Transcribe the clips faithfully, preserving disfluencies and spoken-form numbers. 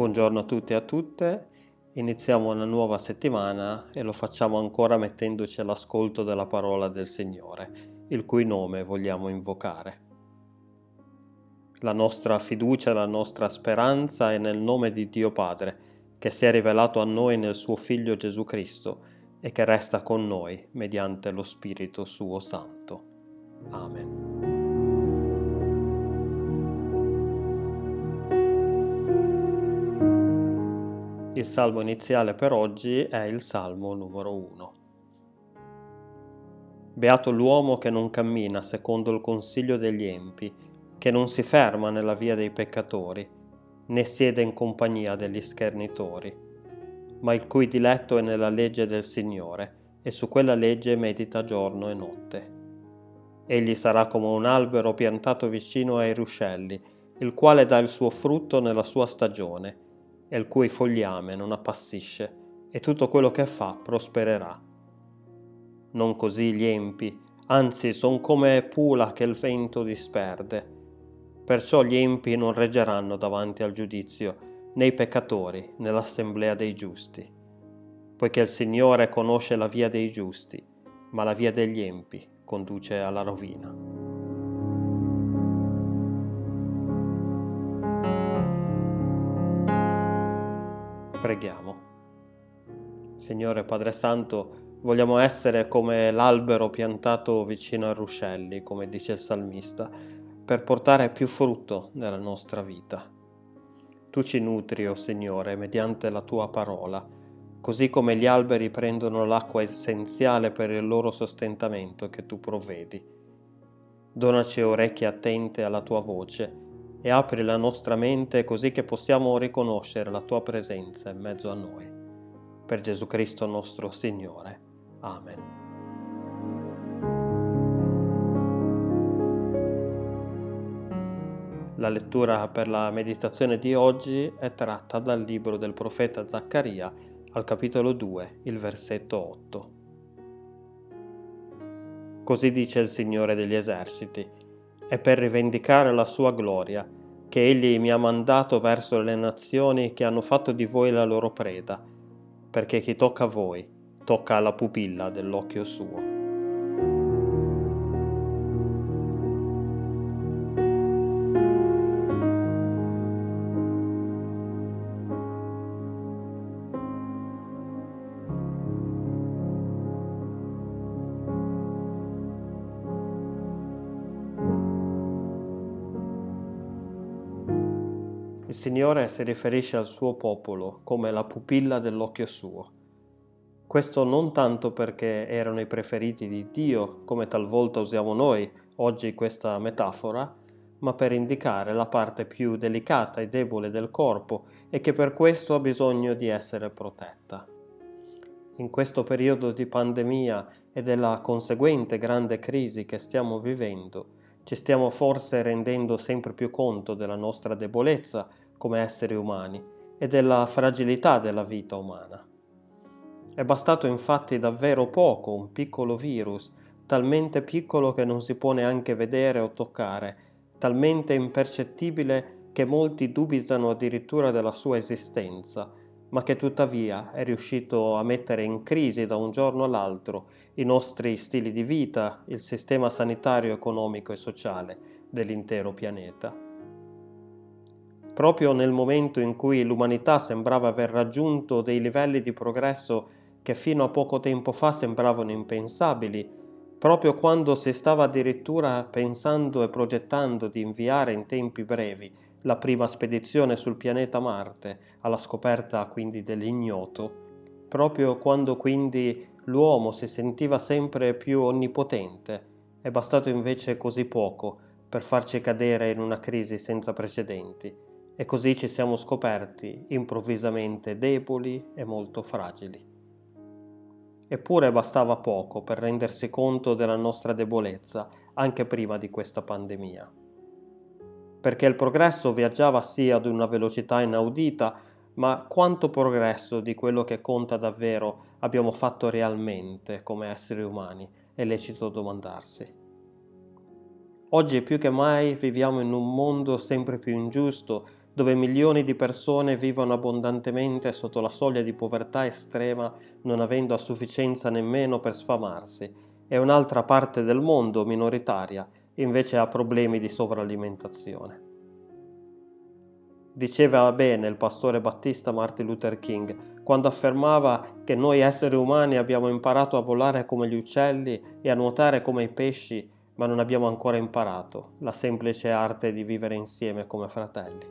Buongiorno a tutti e a tutte, iniziamo una nuova settimana e lo facciamo ancora mettendoci all'ascolto della parola del Signore, il cui nome vogliamo invocare. La nostra fiducia, la nostra speranza è nel nome di Dio Padre, che si è rivelato a noi nel suo Figlio Gesù Cristo e che resta con noi mediante lo Spirito suo Santo. Amen. Il salmo iniziale per oggi è il salmo numero uno. Beato l'uomo che non cammina secondo il consiglio degli empi, che non si ferma nella via dei peccatori, né siede in compagnia degli schernitori, ma il cui diletto è nella legge del Signore, e su quella legge medita giorno e notte. Egli sarà come un albero piantato vicino ai ruscelli, il quale dà il suo frutto nella sua stagione, e il cui fogliame non appassisce, e tutto quello che fa prospererà. Non così gli empi, anzi son come pula che il vento disperde. Perciò gli empi non reggeranno davanti al giudizio, né i peccatori nell'assemblea dei giusti. Poiché il Signore conosce la via dei giusti, ma la via degli empi conduce alla rovina. Preghiamo. Signore Padre Santo, vogliamo essere come l'albero piantato vicino ai ruscelli, come dice il salmista, per portare più frutto nella nostra vita. Tu ci nutri, o Signore, mediante la tua parola, così come gli alberi prendono l'acqua essenziale per il loro sostentamento che tu provvedi. Donaci orecchie attente alla tua voce e apri la nostra mente così che possiamo riconoscere la tua presenza in mezzo a noi. Per Gesù Cristo nostro Signore. Amen. La lettura per la meditazione di oggi è tratta dal libro del profeta Zaccaria, al capitolo due, il versetto otto. Così dice il Signore degli eserciti: è per rivendicare la sua gloria, che Egli mi ha mandato verso le nazioni che hanno fatto di voi la loro preda, perché chi tocca a voi tocca alla pupilla dell'occhio suo. Il Signore si riferisce al suo popolo come la pupilla dell'occhio suo. Questo non tanto perché erano i preferiti di Dio, come talvolta usiamo noi oggi questa metafora, ma per indicare la parte più delicata e debole del corpo e che per questo ha bisogno di essere protetta. In questo periodo di pandemia e della conseguente grande crisi che stiamo vivendo, ci stiamo forse rendendo sempre più conto della nostra debolezza come esseri umani e della fragilità della vita umana. È bastato infatti davvero poco, un piccolo virus, talmente piccolo che non si può neanche vedere o toccare, talmente impercettibile che molti dubitano addirittura della sua esistenza, ma che tuttavia è riuscito a mettere in crisi da un giorno all'altro i nostri stili di vita, il sistema sanitario, economico e sociale dell'intero pianeta. Proprio nel momento in cui l'umanità sembrava aver raggiunto dei livelli di progresso che fino a poco tempo fa sembravano impensabili, proprio quando si stava addirittura pensando e progettando di inviare in tempi brevi la prima spedizione sul pianeta Marte, alla scoperta quindi dell'ignoto, proprio quando quindi l'uomo si sentiva sempre più onnipotente, è bastato invece così poco per farci cadere in una crisi senza precedenti, e così ci siamo scoperti improvvisamente deboli e molto fragili. Eppure bastava poco per rendersi conto della nostra debolezza anche prima di questa pandemia. Perché il progresso viaggiava sì ad una velocità inaudita, ma quanto progresso di quello che conta davvero abbiamo fatto realmente come esseri umani, è lecito domandarsi. Oggi più che mai viviamo in un mondo sempre più ingiusto, dove milioni di persone vivono abbondantemente sotto la soglia di povertà estrema, non avendo a sufficienza nemmeno per sfamarsi, e un'altra parte del mondo, minoritaria, invece ha problemi di sovralimentazione. Diceva bene il pastore battista Martin Luther King quando affermava che noi esseri umani abbiamo imparato a volare come gli uccelli e a nuotare come i pesci, ma non abbiamo ancora imparato la semplice arte di vivere insieme come fratelli.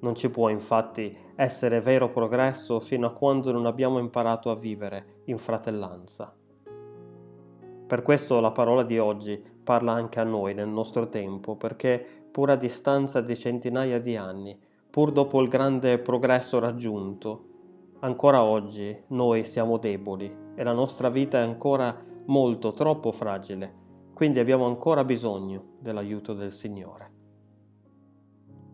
Non ci può infatti essere vero progresso fino a quando non abbiamo imparato a vivere in fratellanza. Per questo la parola di oggi parla anche a noi nel nostro tempo, perché pur a distanza di centinaia di anni, pur dopo il grande progresso raggiunto, ancora oggi noi siamo deboli e la nostra vita è ancora molto, troppo fragile, quindi abbiamo ancora bisogno dell'aiuto del Signore.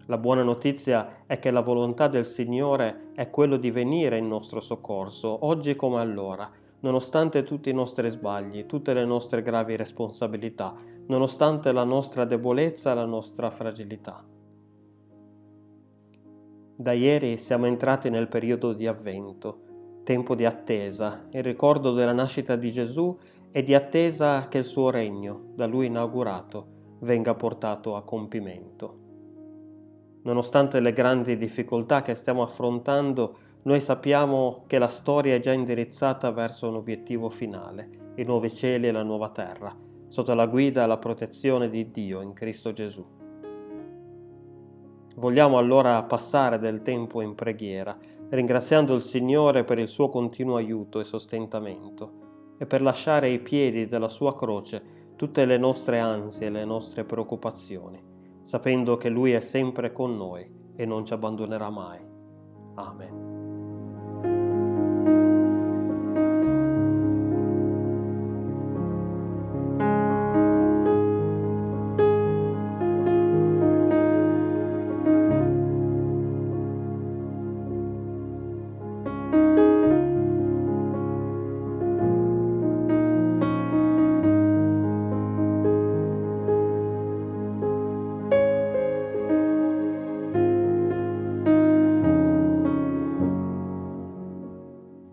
La buona notizia è che la volontà del Signore è quello di venire in nostro soccorso, oggi come allora, nonostante tutti i nostri sbagli, tutte le nostre gravi responsabilità, nonostante la nostra debolezza e la nostra fragilità. Da ieri siamo entrati nel periodo di Avvento, tempo di attesa, il ricordo della nascita di Gesù e di attesa che il suo regno, da lui inaugurato, venga portato a compimento. Nonostante le grandi difficoltà che stiamo affrontando, noi sappiamo che la storia è già indirizzata verso un obiettivo finale, i nuovi cieli e la nuova terra, sotto la guida e la protezione di Dio in Cristo Gesù. Vogliamo allora passare del tempo in preghiera, ringraziando il Signore per il suo continuo aiuto e sostentamento, e per lasciare ai piedi della sua croce tutte le nostre ansie e le nostre preoccupazioni, sapendo che Lui è sempre con noi e non ci abbandonerà mai. Amen.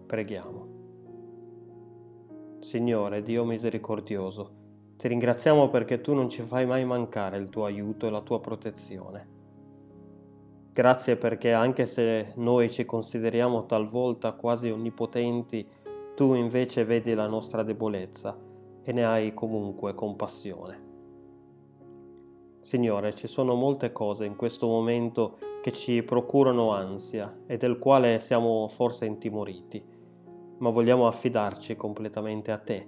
Preghiamo. Signore, Dio misericordioso, ti ringraziamo perché tu non ci fai mai mancare il tuo aiuto e la tua protezione. Grazie perché anche se noi ci consideriamo talvolta quasi onnipotenti, tu invece vedi la nostra debolezza e ne hai comunque compassione. Signore, ci sono molte cose in questo momento che ci procurano ansia e del quale siamo forse intimoriti, ma vogliamo affidarci completamente a Te,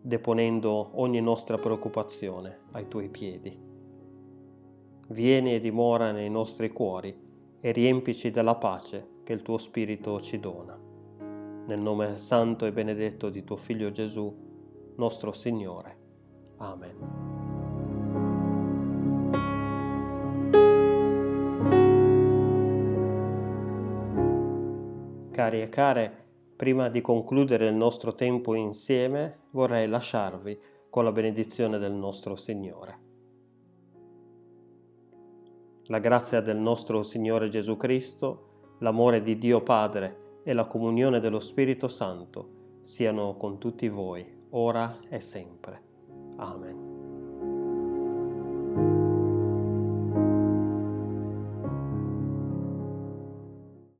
deponendo ogni nostra preoccupazione ai Tuoi piedi. Vieni e dimora nei nostri cuori e riempici della pace che il Tuo Spirito ci dona. Nel nome santo e benedetto di Tuo Figlio Gesù, nostro Signore. Amen. Cari e care, prima di concludere il nostro tempo insieme, vorrei lasciarvi con la benedizione del nostro Signore. La grazia del nostro Signore Gesù Cristo, l'amore di Dio Padre e la comunione dello Spirito Santo siano con tutti voi, ora e sempre. Amen.